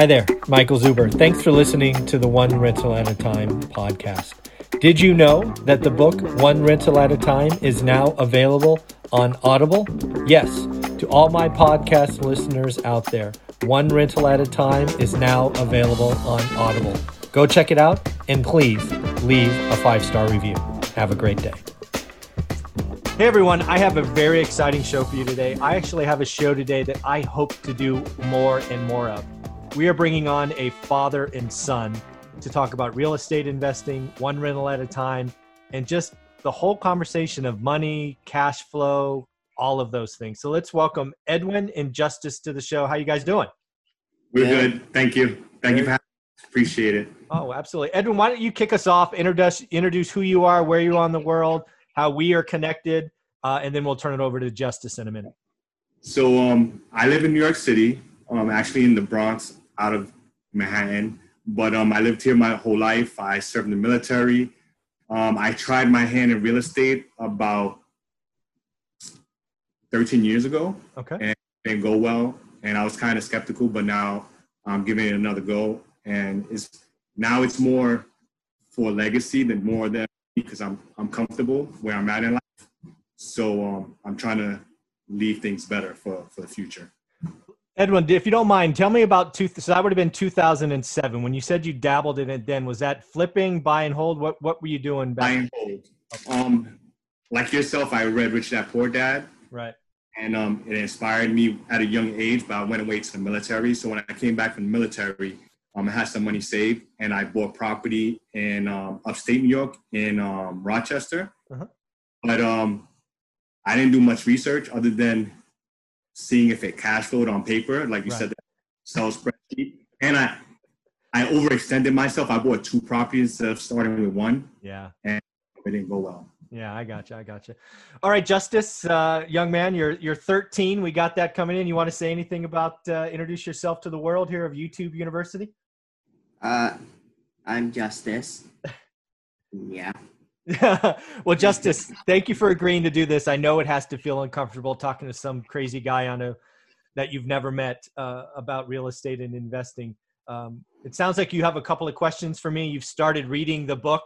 Hi there, Michael Zuber. Thanks for listening to the One Rental at a Time podcast. Did you know that the book One Rental at a Time is now available on Audible? Yes, to all my podcast listeners out there, One Rental at a Time is now available on Audible. Go check it out and please leave a 5-star review. Have a great day. Hey everyone, I have a very exciting show for you today. I actually have a show today that I hope to do more and more of. We are bringing on a father and son to talk about real estate investing, one rental at a time, and just the whole conversation of money, cash flow, all of those things. So let's welcome Edwin and Justice to the show. How you guys doing? We're good. Thank you. Thank you for having us. Appreciate it. Oh, absolutely. Edwin, why don't you kick us off, introduce who you are, where you are in the world, how we are connected, and then we'll turn it over to Justice in a minute. So I live in New York City, actually in the Bronx, out of Manhattan. But I lived here my whole life. I served in the military. I tried my hand in real estate about 13 years ago. Okay. And it didn't go well. And I was kind of skeptical, but now I'm giving it another go. And it's more for legacy than more than because I'm comfortable where I'm at in life. So I'm trying to leave things better for the future. Edwin, if you don't mind, tell me about so that would have been 2007. When you said you dabbled in it then, was that flipping, buy and hold? What were you doing back then? Buy and hold. Like yourself, I read Rich Dad Poor Dad. Right. And it inspired me at a young age, but I went away to the military. So when I came back from the military, I had some money saved and I bought property in upstate New York in Rochester. Uh-huh. But I didn't do much research other than seeing if it cash flowed on paper, like you said, Excel spreadsheet. And I overextended myself. I bought two properties instead of starting with one. Yeah. And it didn't go well. Yeah, I gotcha. All right, Justice, young man, you're 13. We got that coming in. You want to say anything about, introduce yourself to the world here of YouTube University? I'm Justice. Yeah. Well, Justice, thank you for agreeing to do this. I know it has to feel uncomfortable talking to some crazy guy that you've never met about real estate and investing. It sounds like you have a couple of questions for me. You've started reading the book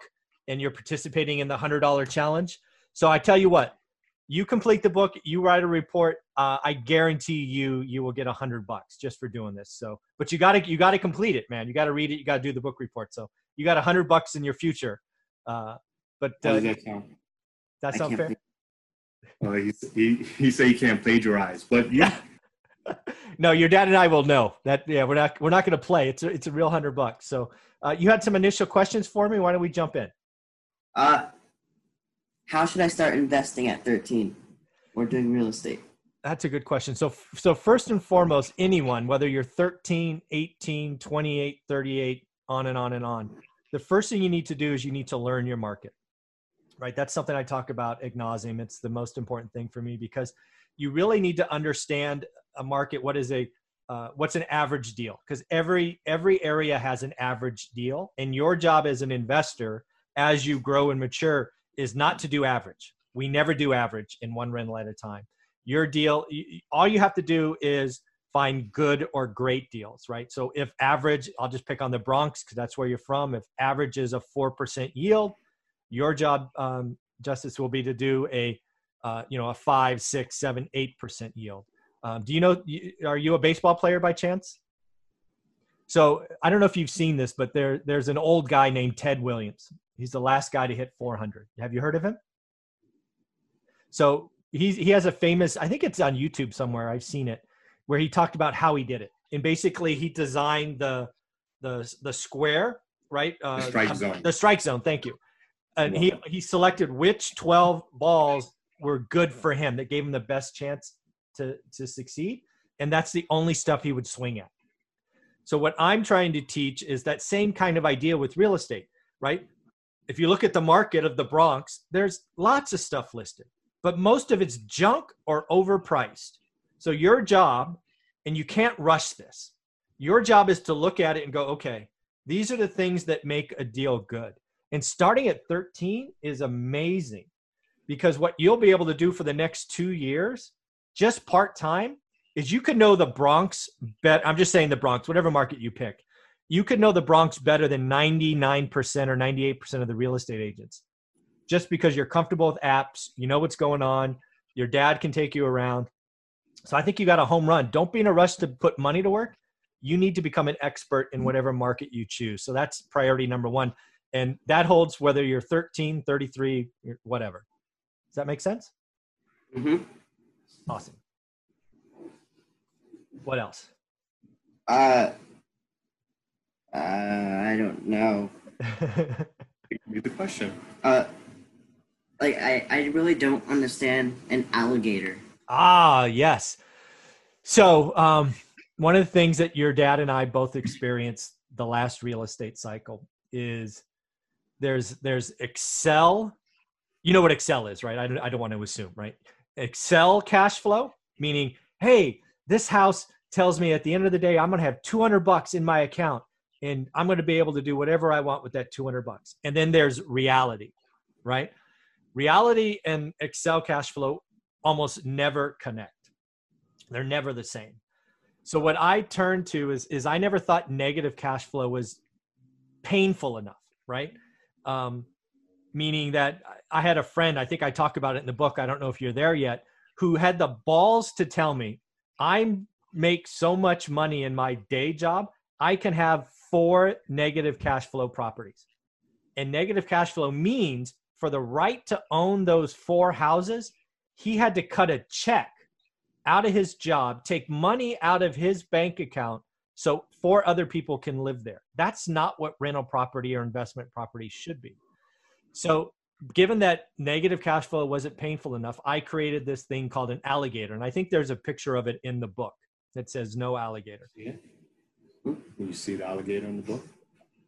and you're participating in the $100 challenge. So I tell you what, you complete the book, you write a report. I guarantee you will get $100 just for doing this. So, but you got to complete it, man. You got to read it. You got to do the book report. So you got $100 in your future. But that sound fair? He said he can't plagiarize, but yeah. No, your dad and I will know that. Yeah, we're not going to play. It's a real $100. So you had some initial questions for me. Why don't we jump in? How should I start investing at 13 or doing real estate? That's a good question. So first and foremost, anyone, whether you're 13, 18, 28, 38, on and on and on, the first thing you need to do is you need to learn your market. Right. That's something I talk about ad nauseum. It's the most important thing for me because you really need to understand a market. What is what's an average deal? Because every area has an average deal. And your job as an investor, as you grow and mature, is not to do average. We never do average in one rental at a time. Your deal, all you have to do is find good or great deals, right? So if average, I'll just pick on the Bronx because that's where you're from. If average is a 4% yield, your job, Justice, will be to do a 5%, 6%, 7%, 8% yield. Are you a baseball player by chance? So I don't know if you've seen this, but there's an old guy named Ted Williams. He's the last guy to hit 400. Have you heard of him? So he has a famous, I think it's on YouTube somewhere. I've seen it where he talked about how he did it. And basically he designed the square, right? The strike zone. The strike zone. Thank you. And he selected which 12 balls were good for him that gave him the best chance to succeed. And that's the only stuff he would swing at. So what I'm trying to teach is that same kind of idea with real estate, right? If you look at the market of the Bronx, there's lots of stuff listed, but most of it's junk or overpriced. So your job, and you can't rush this, your job is to look at it and go, okay, these are the things that make a deal good. And starting at 13 is amazing because what you'll be able to do for the next 2 years, just part-time, is you could know the Bronx better. I'm just saying the Bronx, whatever market you pick, you could know the Bronx better than 99% or 98% of the real estate agents, just because you're comfortable with apps, you know what's going on, your dad can take you around. So I think you got a home run. Don't be in a rush to put money to work. You need to become an expert in whatever market you choose. So that's priority number one. And that holds whether you're 13, 33, whatever. Does that make sense? Mm-hmm. Awesome. What else? I don't know. The question. Like I really don't understand an alligator. Ah, yes. So one of the things that your dad and I both experienced the last real estate cycle is there's Excel. You know what Excel is, right? I don't want to assume, right? Excel cash flow, meaning, hey, this house tells me at the end of the day, I'm going to have $200 in my account and I'm going to be able to do whatever I want with that $200. And then there's reality, right? Reality and Excel cash flow almost never connect. They're never the same. So what I turned to is I never thought negative cash flow was painful enough, right? Meaning that I had a friend, I think I talk about it in the book, I don't know if you're there yet, who had the balls to tell me, I make so much money in my day job, I can have 4 negative cash flow properties. And negative cash flow means for the right to own those 4 houses, he had to cut a check out of his job, take money out of his bank account so 4 other people can live there. That's not what rental property or investment property should be. So given that negative cash flow wasn't painful enough, I created this thing called an alligator. And I think there's a picture of it in the book that says no alligator. Yeah. You see the alligator in the book?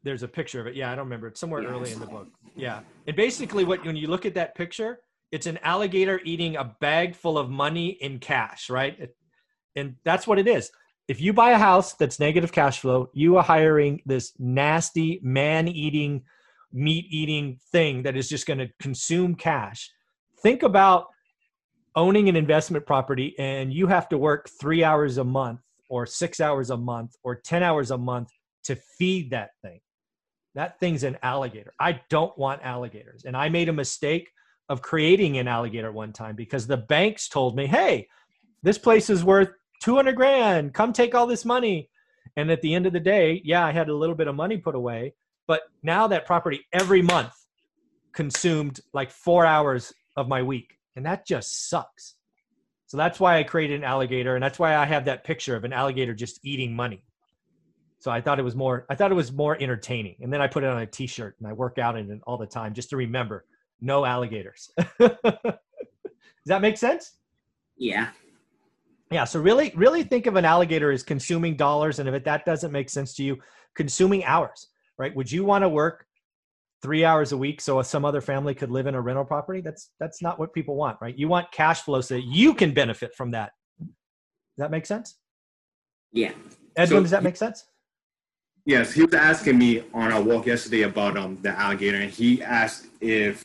There's a picture of it. Yeah, I don't remember. It's somewhere early in the book. Yeah. And basically when you look at that picture, it's an alligator eating a bag full of money in cash, right? And that's what it is. If you buy a house that's negative cash flow, you are hiring this nasty man-eating meat-eating thing that is just going to consume cash. Think about owning an investment property and you have to work 3 hours a month or 6 hours a month or 10 hours a month to feed that thing. That thing's an alligator. I don't want alligators. And I made a mistake of creating an alligator one time because the banks told me, hey, this place is worth $200,000. Come take all this money. And at the end of the day, yeah, I had a little bit of money put away, but now that property every month consumed like 4 hours of my week. And that just sucks. So that's why I created an alligator. And that's why I have that picture of an alligator just eating money. So I thought it was more entertaining. And then I put it on a t-shirt and I work out in it all the time just to remember no alligators. Does that make sense? Yeah. Yeah. So really, really think of an alligator as consuming dollars. And if that doesn't make sense to you, consuming hours. Right? Would you want to work 3 hours a week so some other family could live in a rental property? That's not what people want, right? You want cash flow so that you can benefit from that. Does that make sense? Yeah. Edwin, does that make sense? Yes. He was asking me on our walk yesterday about the alligator, and he asked if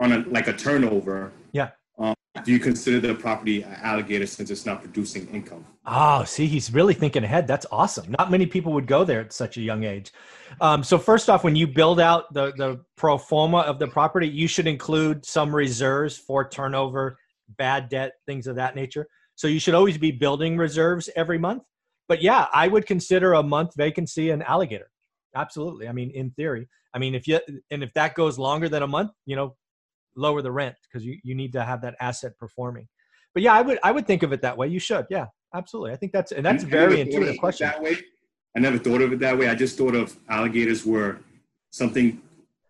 on a turnover. Yeah. Do you consider the property an alligator since it's not producing income? Oh, see, he's really thinking ahead. That's awesome. Not many people would go there at such a young age. So first off, when you build out the pro forma of the property, you should include some reserves for turnover, bad debt, things of that nature. So you should always be building reserves every month. But yeah, I would consider a month vacancy an alligator. Absolutely. I mean, in theory. I mean, if that goes longer than a month, lower the rent because you need to have that asset performing. But yeah, I would think of it that way. You should. Yeah, absolutely. I think that's a very intuitive question. I never thought of it that way. I just thought of alligators were something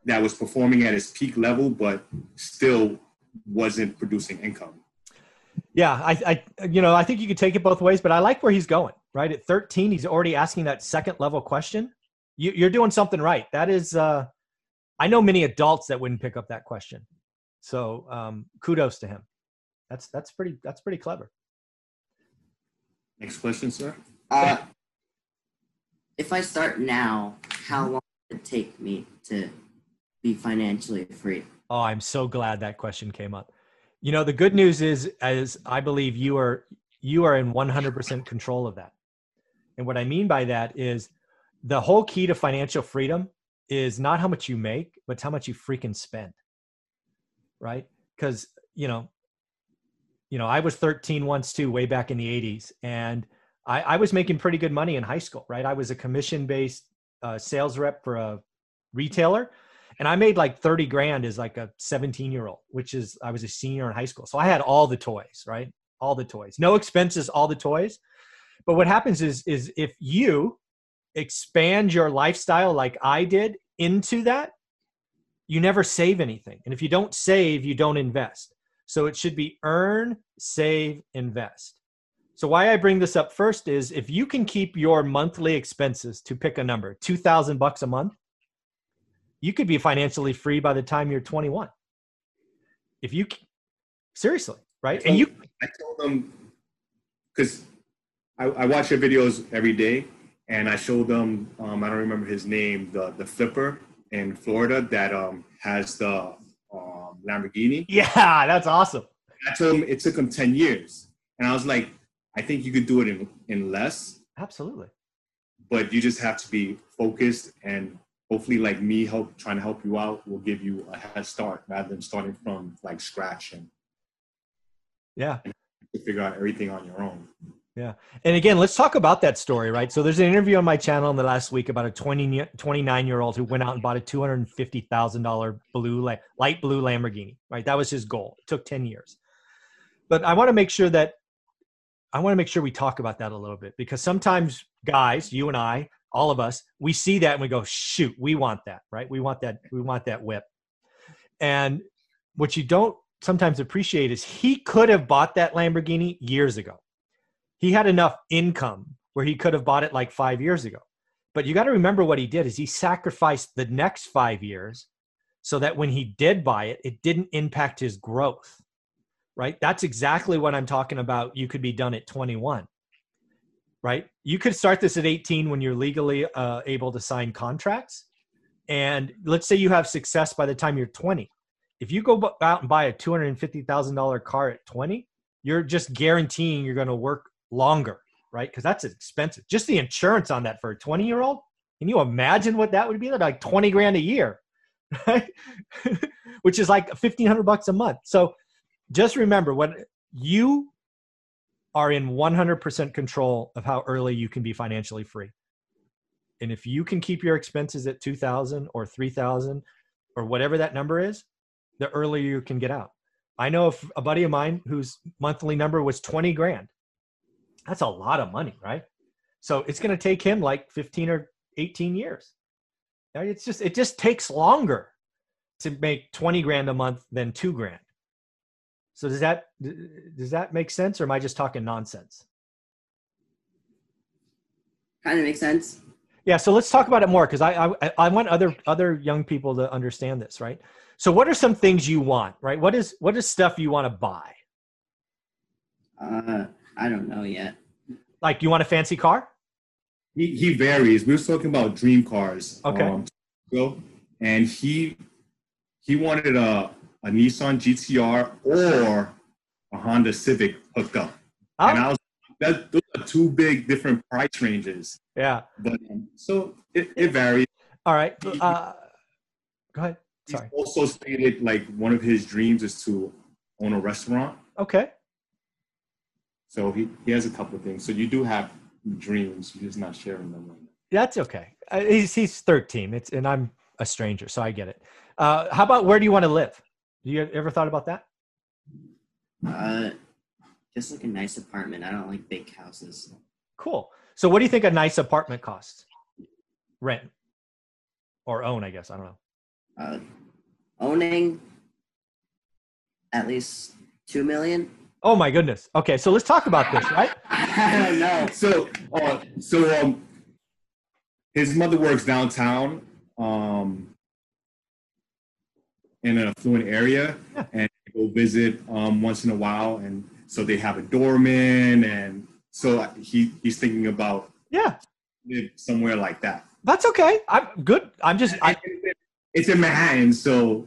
that was performing at its peak level, but still wasn't producing income. Yeah. I think you could take it both ways, but I like where he's going, right? At 13, he's already asking that second level question. You're doing something right. That is, I know many adults that wouldn't pick up that question. So kudos to him. That's pretty clever. Next question, sir. If I start now, how long would it take me to be financially free? Oh, I'm so glad that question came up. You know, the good news is, as I believe you are in 100% control of that. And what I mean by that is the whole key to financial freedom is not how much you make, but how much you freaking spend. Right? Because, you know, I was 13 once too, way back in the 80s. And I was making pretty good money in high school, right? I was a commission-based sales rep for a retailer. And I made like 30 grand as like a 17-year-old, which is, I was a senior in high school. So I had all the toys, right? All the toys, no expenses, all the toys. But what happens is if you expand your lifestyle like I did into that, you never save anything. And if you don't save, you don't invest. So it should be earn, save, invest. So why I bring this up first is if you can keep your monthly expenses to pick a number, $2,000 a month, you could be financially free by the time you're 21. If you, seriously, right? And you, I told them, because I watch your videos every day, and I showed them, I don't remember his name, the flipper in Florida that has the Lamborghini. Yeah, that's awesome. I told him it took him 10 years. And I was like, I think you could do it in less. Absolutely. But you just have to be focused, and hopefully like me trying to help you out will give you a head start rather than starting from like scratch and figure out everything on your own. Yeah. And again, let's talk about that story, right? So there's an interview on my channel in the last week about a 29-year-old who went out and bought a $250,000 light blue Lamborghini, right? That was his goal. It took 10 years. But I want to make sure we talk about that a little bit, because sometimes guys, you and I, all of us, we see that and we go, shoot, we want that, right? We want that whip. And what you don't sometimes appreciate is he could have bought that Lamborghini years ago. He had enough income where he could have bought it like 5 years ago. But you got to remember what he did is he sacrificed the next 5 years so that when he did buy it, it didn't impact his growth, right? That's exactly what I'm talking about. You could be done at 21. Right? You could start this at 18 when you're legally able to sign contracts. And let's say you have success by the time you're 20. If you go out and buy a $250,000 car at 20, you're just guaranteeing you're going to work longer, right? Because that's expensive. Just the insurance on that for a 20-year-old. Can you imagine what that would be? That'd be like 20 grand a year, right? Which is like $1,500 a month. So just remember, when you are in 100% control of how early you can be financially free. And if you can keep your expenses at 2,000 or 3,000 or whatever that number is, the earlier you can get out. I know a buddy of mine whose monthly number was 20 grand. That's a lot of money, right? So it's going to take him like 15 or 18 years. It just takes longer to make 20 grand a month than 2 grand. So does that make sense, or am I just talking nonsense? Kind of makes sense. Yeah. So let's talk about it more, because I want other young people to understand this, right? So what are some things you want, right? What is stuff you want to buy? I don't know yet. Like, you want a fancy car? He varies. We were talking about dream cars. Okay. And he wanted a Nissan GTR or a Honda Civic hooked up. Oh. And I was like, those are two big different price ranges. Yeah. But so it varies. All right. Go ahead. Sorry. He also stated like one of his dreams is to own a restaurant. Okay. So he has a couple of things. So you do have dreams. You're just not sharing them right now. That's okay. He's 13. And I'm a stranger, so I get it. How about, where do you want to live? You ever thought about that? Just like a nice apartment. I don't like big houses. Cool. So what do you think a nice apartment costs? Rent or own, I guess. I don't know. Owning at least $2 million. Oh my goodness. Okay. So let's talk about this, right? I don't know. So, his mother works downtown. In an affluent area, and go visit once in a while, and so they have a doorman, and so he's thinking about live somewhere like that. That's okay. I'm good. It's in Manhattan, so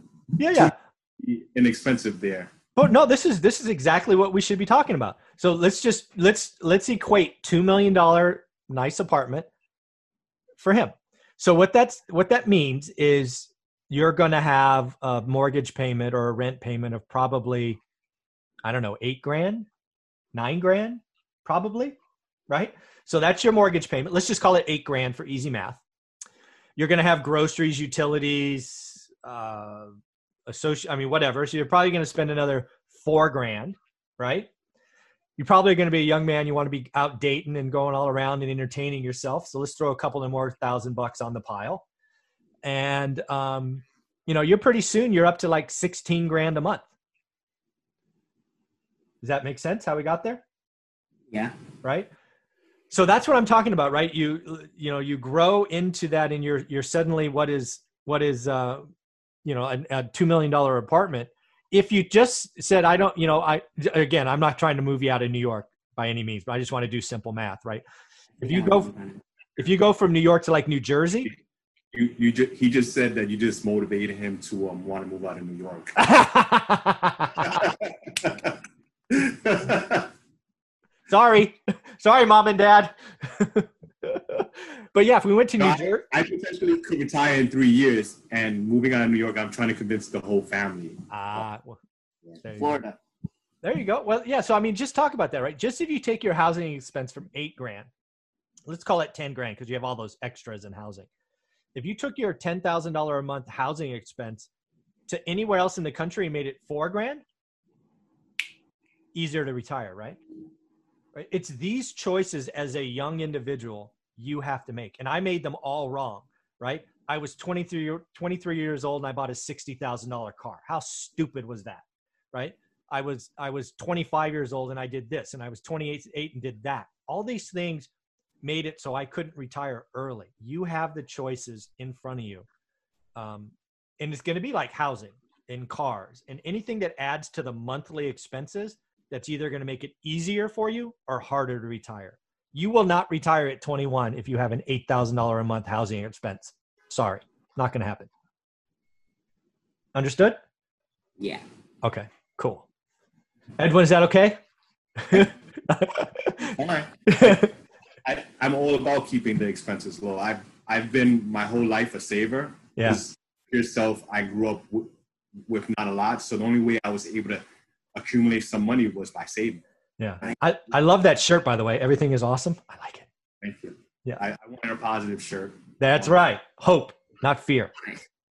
inexpensive there. But no, this is exactly what we should be talking about. So let's equate $2 million nice apartment for him. So what that means is you're going to have a mortgage payment or a rent payment of probably, I don't know, $8,000, $9,000 probably, right? So that's your mortgage payment. Let's just call it $8,000 for easy math. You're going to have groceries, utilities, whatever. So you're probably going to spend another $4,000, right? You're probably going to be a young man. You want to be out dating and going all around and entertaining yourself. So let's throw a couple of more $1,000 on the pile. And, you're pretty soon you're up to like $16,000 a month. Does that make sense how we got there? Yeah. Right. So that's what I'm talking about, right? You grow into that and you're suddenly a $2 million apartment. If you just said, I'm not trying to move you out of New York by any means, but I just want to do simple math, right? If you go from New York to like New Jersey, he just said that you just motivated him to want to move out of New York. Sorry, mom and dad. But yeah, if we went to New Jersey, I potentially could retire in 3 years and moving out of New York. I'm trying to convince the whole family. Florida. There you go. Well, yeah. So I mean, just talk about that, right? Just if you take your housing expense from $8,000, let's call it $10,000 because you have all those extras in housing. If you took your $10,000 a month housing expense to anywhere else in the country and made it $4,000, easier to retire, right? Right. It's these choices as a young individual you have to make. And I made them all wrong, right? I was 23 years old and I bought a $60,000 car. How stupid was that, right? I was 25 years old and I did this, and I was 28 and did that. All these things made it so I couldn't retire early. You have the choices in front of you. And it's going to be like housing and cars and anything that adds to the monthly expenses that's either going to make it easier for you or harder to retire. You will not retire at 21 if you have an $8,000 a month housing expense. Sorry, not going to happen. Understood? Yeah. Okay, cool. Edwin, is that okay? All right. I'm all about keeping the expenses low. I've been my whole life a saver. Yeah. Yourself, I grew up with not a lot. So the only way I was able to accumulate some money was by saving. Yeah. I love that shirt, by the way. Everything is awesome. I like it. Thank you. Yeah. I want a positive shirt. That's right. Hope, not fear.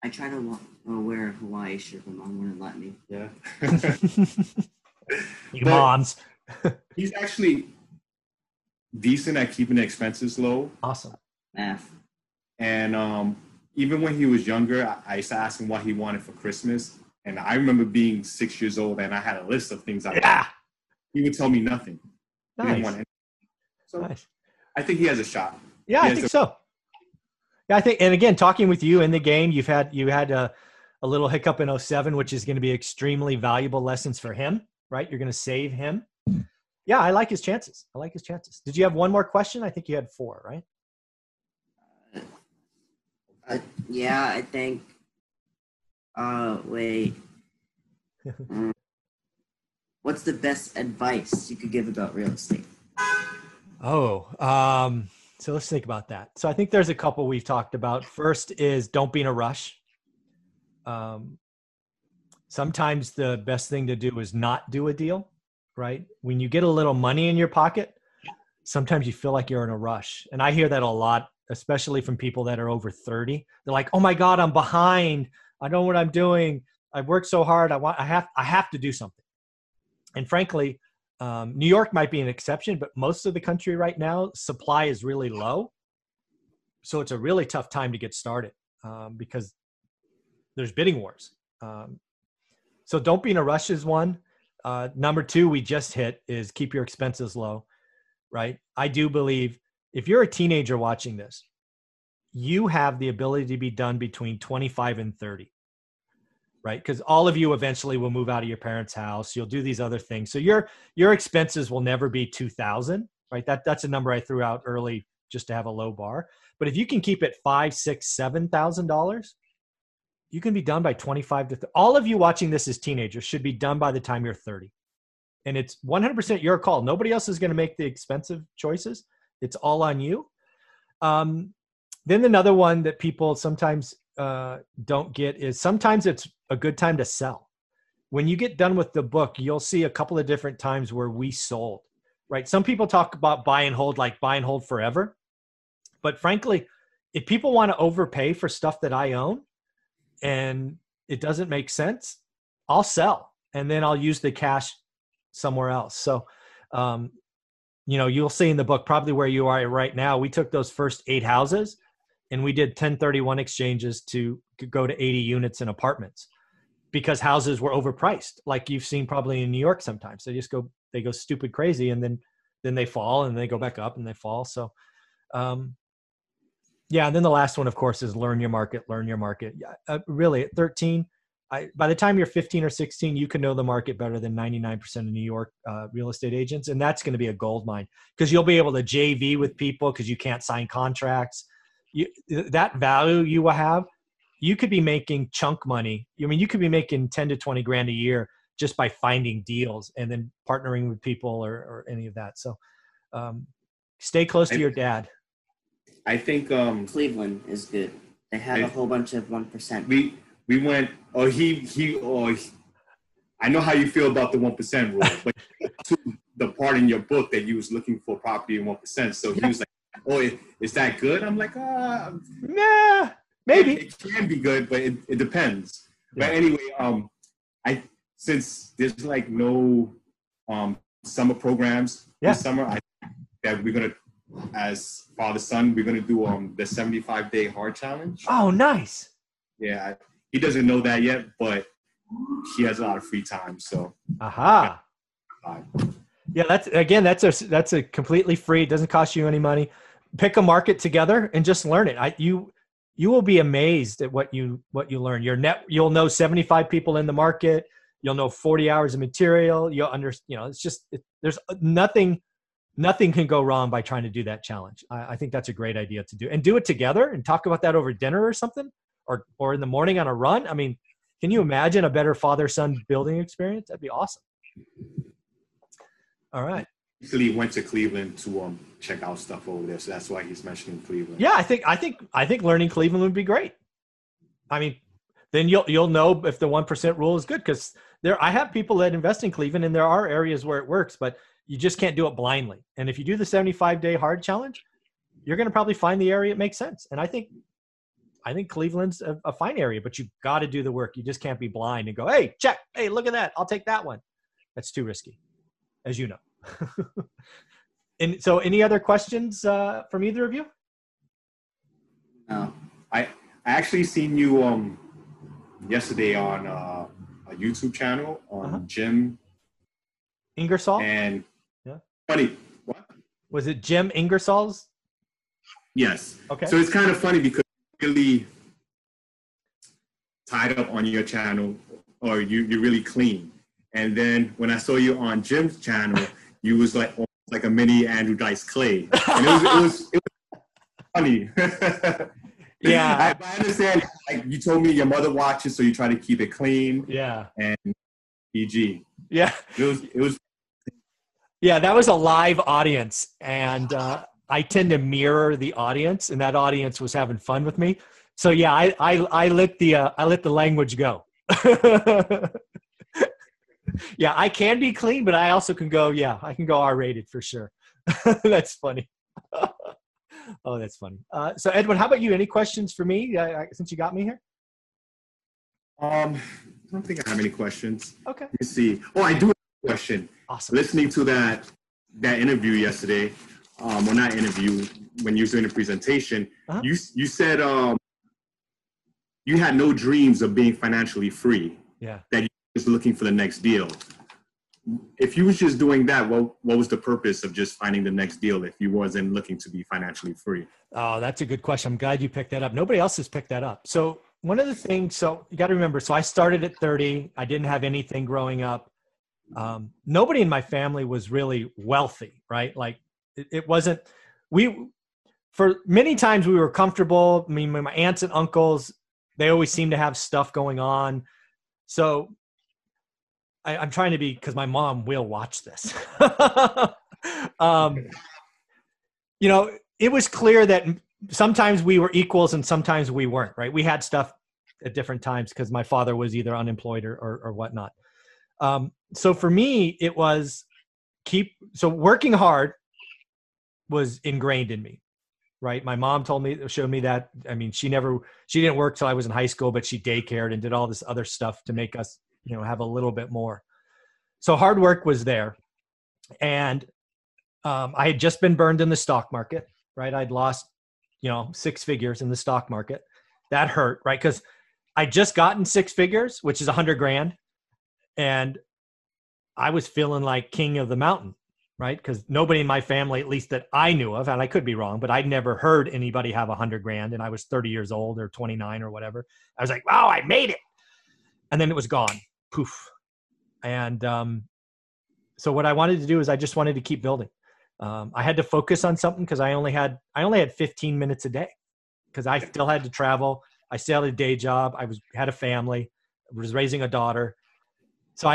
I try to wear a Hawaii shirt, but mom wouldn't let me. Yeah. Your moms. He's actually decent at keeping the expenses low. Awesome. Math. And even when he was younger, I used to ask him what he wanted for Christmas. And I remember being 6 years old and I had a list of things I wanted. He would tell me nothing. Nice. He didn't want anything. So nice. I think he has a shot. Yeah, I think so. Yeah, I think, and again, talking with you in the game, you had a little hiccup in 2007, which is going to be extremely valuable lessons for him, right? You're going to save him. Yeah, I like his chances. Did you have one more question? I think you had four, right? I think. Wait. What's the best advice you could give about real estate? So let's think about that. So I think there's a couple we've talked about. First is don't be in a rush. Sometimes the best thing to do is not do a deal, right? When you get a little money in your pocket, sometimes you feel like you're in a rush. And I hear that a lot, especially from people that are over 30. They're like, oh my God, I'm behind. I don't know what I'm doing. I've worked so hard. I have to do something. And frankly, New York might be an exception, but most of the country right now, supply is really low. So it's a really tough time to get started because there's bidding wars. So don't be in a rush is one. Number two, we just hit is keep your expenses low, right? I do believe if you're a teenager watching this, you have the ability to be done between 25 and 30. Right? Because all of you eventually will move out of your parents' house. You'll do these other things. So your expenses will never be 2,000, right? That's a number I threw out early just to have a low bar. But if you can keep it $5,000, $6,000, $7,000, You can be done by 25 to 30. All of you watching this as teenagers should be done by the time you're 30. And it's 100% your call. Nobody else is going to make the expensive choices. It's all on you. Then another one that people sometimes don't get is sometimes it's a good time to sell. When you get done with the book, you'll see a couple of different times where we sold, right? Some people talk about buy and hold, like buy and hold forever. But frankly, if people want to overpay for stuff that I own and it doesn't make sense, I'll sell and then I'll use the cash somewhere else. So, you know, you'll see in the book probably where you are right now. We took those first 8 houses and we did 1031 exchanges to go to 80 units and apartments because houses were overpriced. Like you've seen probably in New York sometimes. They just go, they go stupid crazy and then they fall and they go back up and they fall. So, yeah. And then the last one, of course, is learn your market, learn your market. Really at 13, by the time you're 15 or 16, you can know the market better than 99% of New York real estate agents. And that's going to be a gold mine because you'll be able to JV with people because you can't sign contracts. That value you will have, you could be making chunk money. I mean, you could be making 10 to 20 grand a year just by finding deals and then partnering with people or any of that. So stay close to your dad. I think Cleveland is good. They have a whole bunch of 1%. We went, I know how you feel about the 1% rule, but to the part in your book that you was looking for property in 1%. So he was like, oh, is that good? I'm like, nah, maybe. It can be good, but it depends. Yeah. But anyway, since there's like no summer programs this summer, I think that we're going to, as father-son, we're going to do the 75-day hard challenge. Oh, nice. Yeah. He doesn't know that yet, but he has a lot of free time. So, aha. Yeah, that's a completely free. It doesn't cost you any money. Pick a market together and just learn it. You will be amazed at what you learn. You'll know 75 people in the market. You'll know 40 hours of material. You'll understand. You know, it's just there's nothing can go wrong by trying to do that challenge. I think that's a great idea to do, and do it together and talk about that over dinner or something. Or in the morning on a run. I mean, can you imagine a better father-son building experience? That'd be awesome. All right. He went to Cleveland to check out stuff over there, so that's why he's mentioning Cleveland. Yeah, I think learning Cleveland would be great. I mean, then you'll know if the 1% rule is good because I have people that invest in Cleveland, and there are areas where it works, but you just can't do it blindly. And if you do the 75-day hard challenge, you're going to probably find the area that makes sense. And I think Cleveland's a fine area, but you've got to do the work. You just can't be blind and go, hey, check. Hey, look at that. I'll take that one. That's too risky, as you know. And so any other questions from either of you? No. I actually seen you yesterday on a YouTube channel on Jim Ingersoll. And funny. What? Was it Jim Ingersoll's? Yes. Okay. So it's kind of funny because really tied up on your channel, or you're really clean. And then when I saw you on Jim's channel, you was like almost like a mini Andrew Dice Clay. And it was funny. Yeah, I understand. Like you told me your mother watches, so you try to keep it clean. Yeah, and PG. Yeah, it was. Yeah, that was a live audience, and I tend to mirror the audience, and that audience was having fun with me. So yeah, I let the language go. Yeah, I can be clean, but I also can go. Yeah, I can go R-rated for sure. That's funny. Oh, that's funny. So Edwin, how about you? Any questions for me since you got me here? I don't think I have any questions. Okay. Let me see. Oh, I do have a question. Awesome. Listening to that interview yesterday. Well, not interview, when you were doing the presentation, you said you had no dreams of being financially free. Yeah. That you were just looking for the next deal. If you was just doing that, what was the purpose of just finding the next deal if you wasn't looking to be financially free? Oh, that's a good question. I'm glad you picked that up. Nobody else has picked that up. So one of the things, so you got to remember, so I started at 30. I didn't have anything growing up. Nobody in my family was really wealthy, right? Like, it wasn't, for many times we were comfortable. I mean, my aunts and uncles, They always seem to have stuff going on. So I'm trying to be, because my mom will watch this. You know, it was clear that sometimes we were equals and sometimes we weren't, right? We had stuff at different times because my father was either unemployed or whatnot. So for me, it was working hard was ingrained in me, right? My mom showed me that. I mean, she didn't work till I was in high school, but she daycared and did all this other stuff to make us, you know, have a little bit more. So hard work was there. And I had just been burned in the stock market, right? I'd lost, you know, 6 figures in the stock market. That hurt, right? Because I'd just gotten 6 figures, which is $100,000. And I was feeling like king of the mountain, right? Because nobody in my family, at least that I knew of, and I could be wrong, but I'd never heard anybody have $100,000. And I was 30 years old or 29 or whatever. I was like, wow, I made it. And then it was gone. Poof. And so what I wanted to do is I just wanted to keep building. I had to focus on something because I only had 15 minutes a day because I still had to travel. I still had a day job. I had a family. I was raising a daughter. So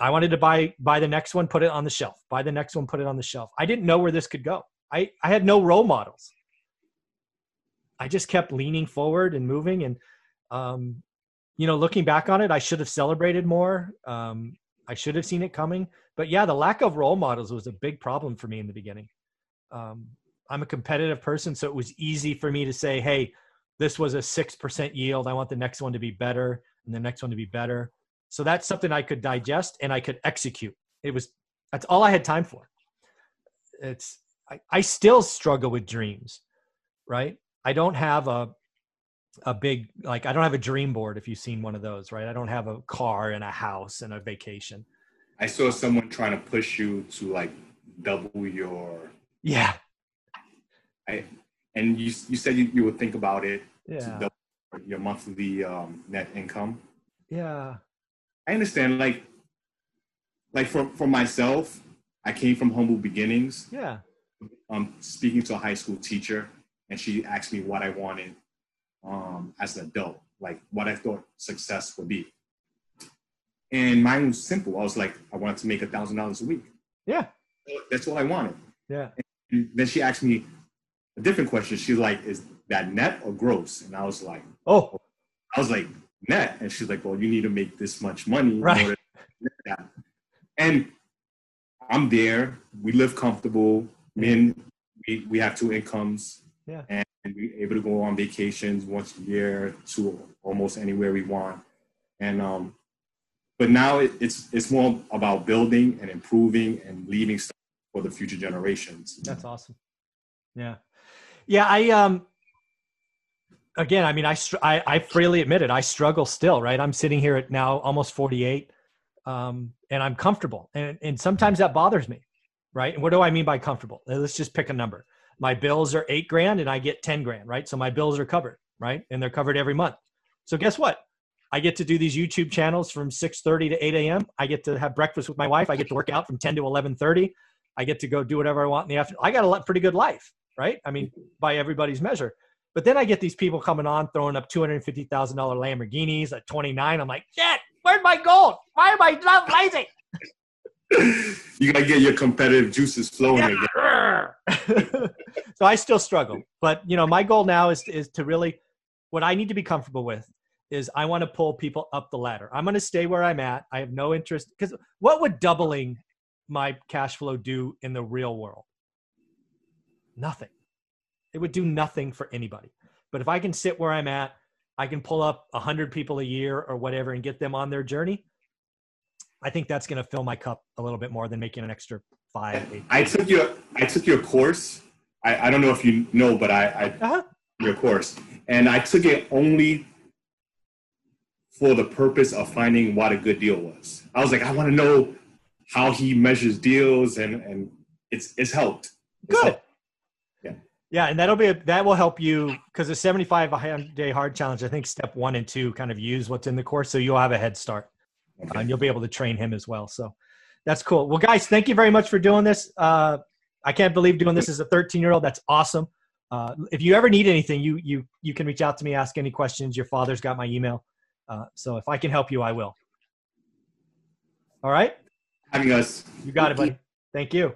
I wanted to buy the next one, put it on the shelf, buy the next one, put it on the shelf. I didn't know where this could go. I had no role models. I just kept leaning forward and moving. And, you know, looking back on it, I should have celebrated more. I should have seen it coming. But yeah, the lack of role models was a big problem for me in the beginning. I'm a competitive person, so it was easy for me to say, hey, this was a 6% yield. I want the next one to be better and the next one to be better. So that's something I could digest and I could execute. That's all I had time for. I still struggle with dreams, right? I don't have I don't have a dream board. If you've seen one of those, right? I don't have a car and a house and a vacation. I saw someone trying to push you to like double your. Yeah. And you said you would think about it. Yeah. To double your monthly net income. Yeah. I understand. Like for myself, I came from humble beginnings. Yeah. Speaking to a high school teacher, and she asked me what I wanted. As an adult, like what I thought success would be. And mine was simple. I was like, I wanted to make $1,000 a week. Yeah. That's all I wanted. Yeah. And then she asked me a different question. She's like, is that net or gross? And I was like, oh, net. And she's like, well, you need to make this much money. Right. In order to get that. And I'm there. We live comfortable. Men, we have 2 incomes. Yeah. And we're able to go on vacations once a year to almost anywhere we want. And, but now it's more about building and improving and leaving stuff for the future generations. That's awesome. Yeah. Yeah. I freely admit it. I struggle still, right? I'm sitting here at now almost 48, and I'm comfortable. And sometimes that bothers me, right? And what do I mean by comfortable? Let's just pick a number. My bills are $8,000 and I get $10,000, right? So my bills are covered, right? And they're covered every month. So guess what? I get to do these YouTube channels from 6:30 to 8 a.m. I get to have breakfast with my wife. I get to work out from 10 to 11:30. I get to go do whatever I want in the afternoon. I got a pretty good life, right? I mean, by everybody's measure. But then I get these people coming on, throwing up $250,000 Lamborghinis at 29. I'm like, shit, where's my gold? Why am I not lazy? You got to get your competitive juices flowing again. So I still struggle, but you know, my goal now is to really, what I need to be comfortable with is I want to pull people up the ladder. I'm going to stay where I'm at. I have no interest, because what would doubling my cash flow do in the real world? Nothing. It would do nothing for anybody. But if I can sit where I'm at, I can pull up 100 people a year or whatever and get them on their journey. I think that's going to fill my cup a little bit more than making an extra 5, 8. I took your course. I don't know if you know, but I your course, and I took it only for the purpose of finding what a good deal was. I was like, I want to know how he measures deals, and it's helped. Good. Yeah. Yeah, and that will help you, because the 75-day hard challenge. I think step 1 and 2 kind of use what's in the course, so you'll have a head start. Okay. And you'll be able to train him as well. So that's cool. Well, guys, thank you very much for doing this. I can't believe doing this as a 13-year-old. That's awesome. If you ever need anything, you can reach out to me, ask any questions. Your father's got my email. So if I can help you, I will. All right. Have you guys. You got it, buddy. Thank you.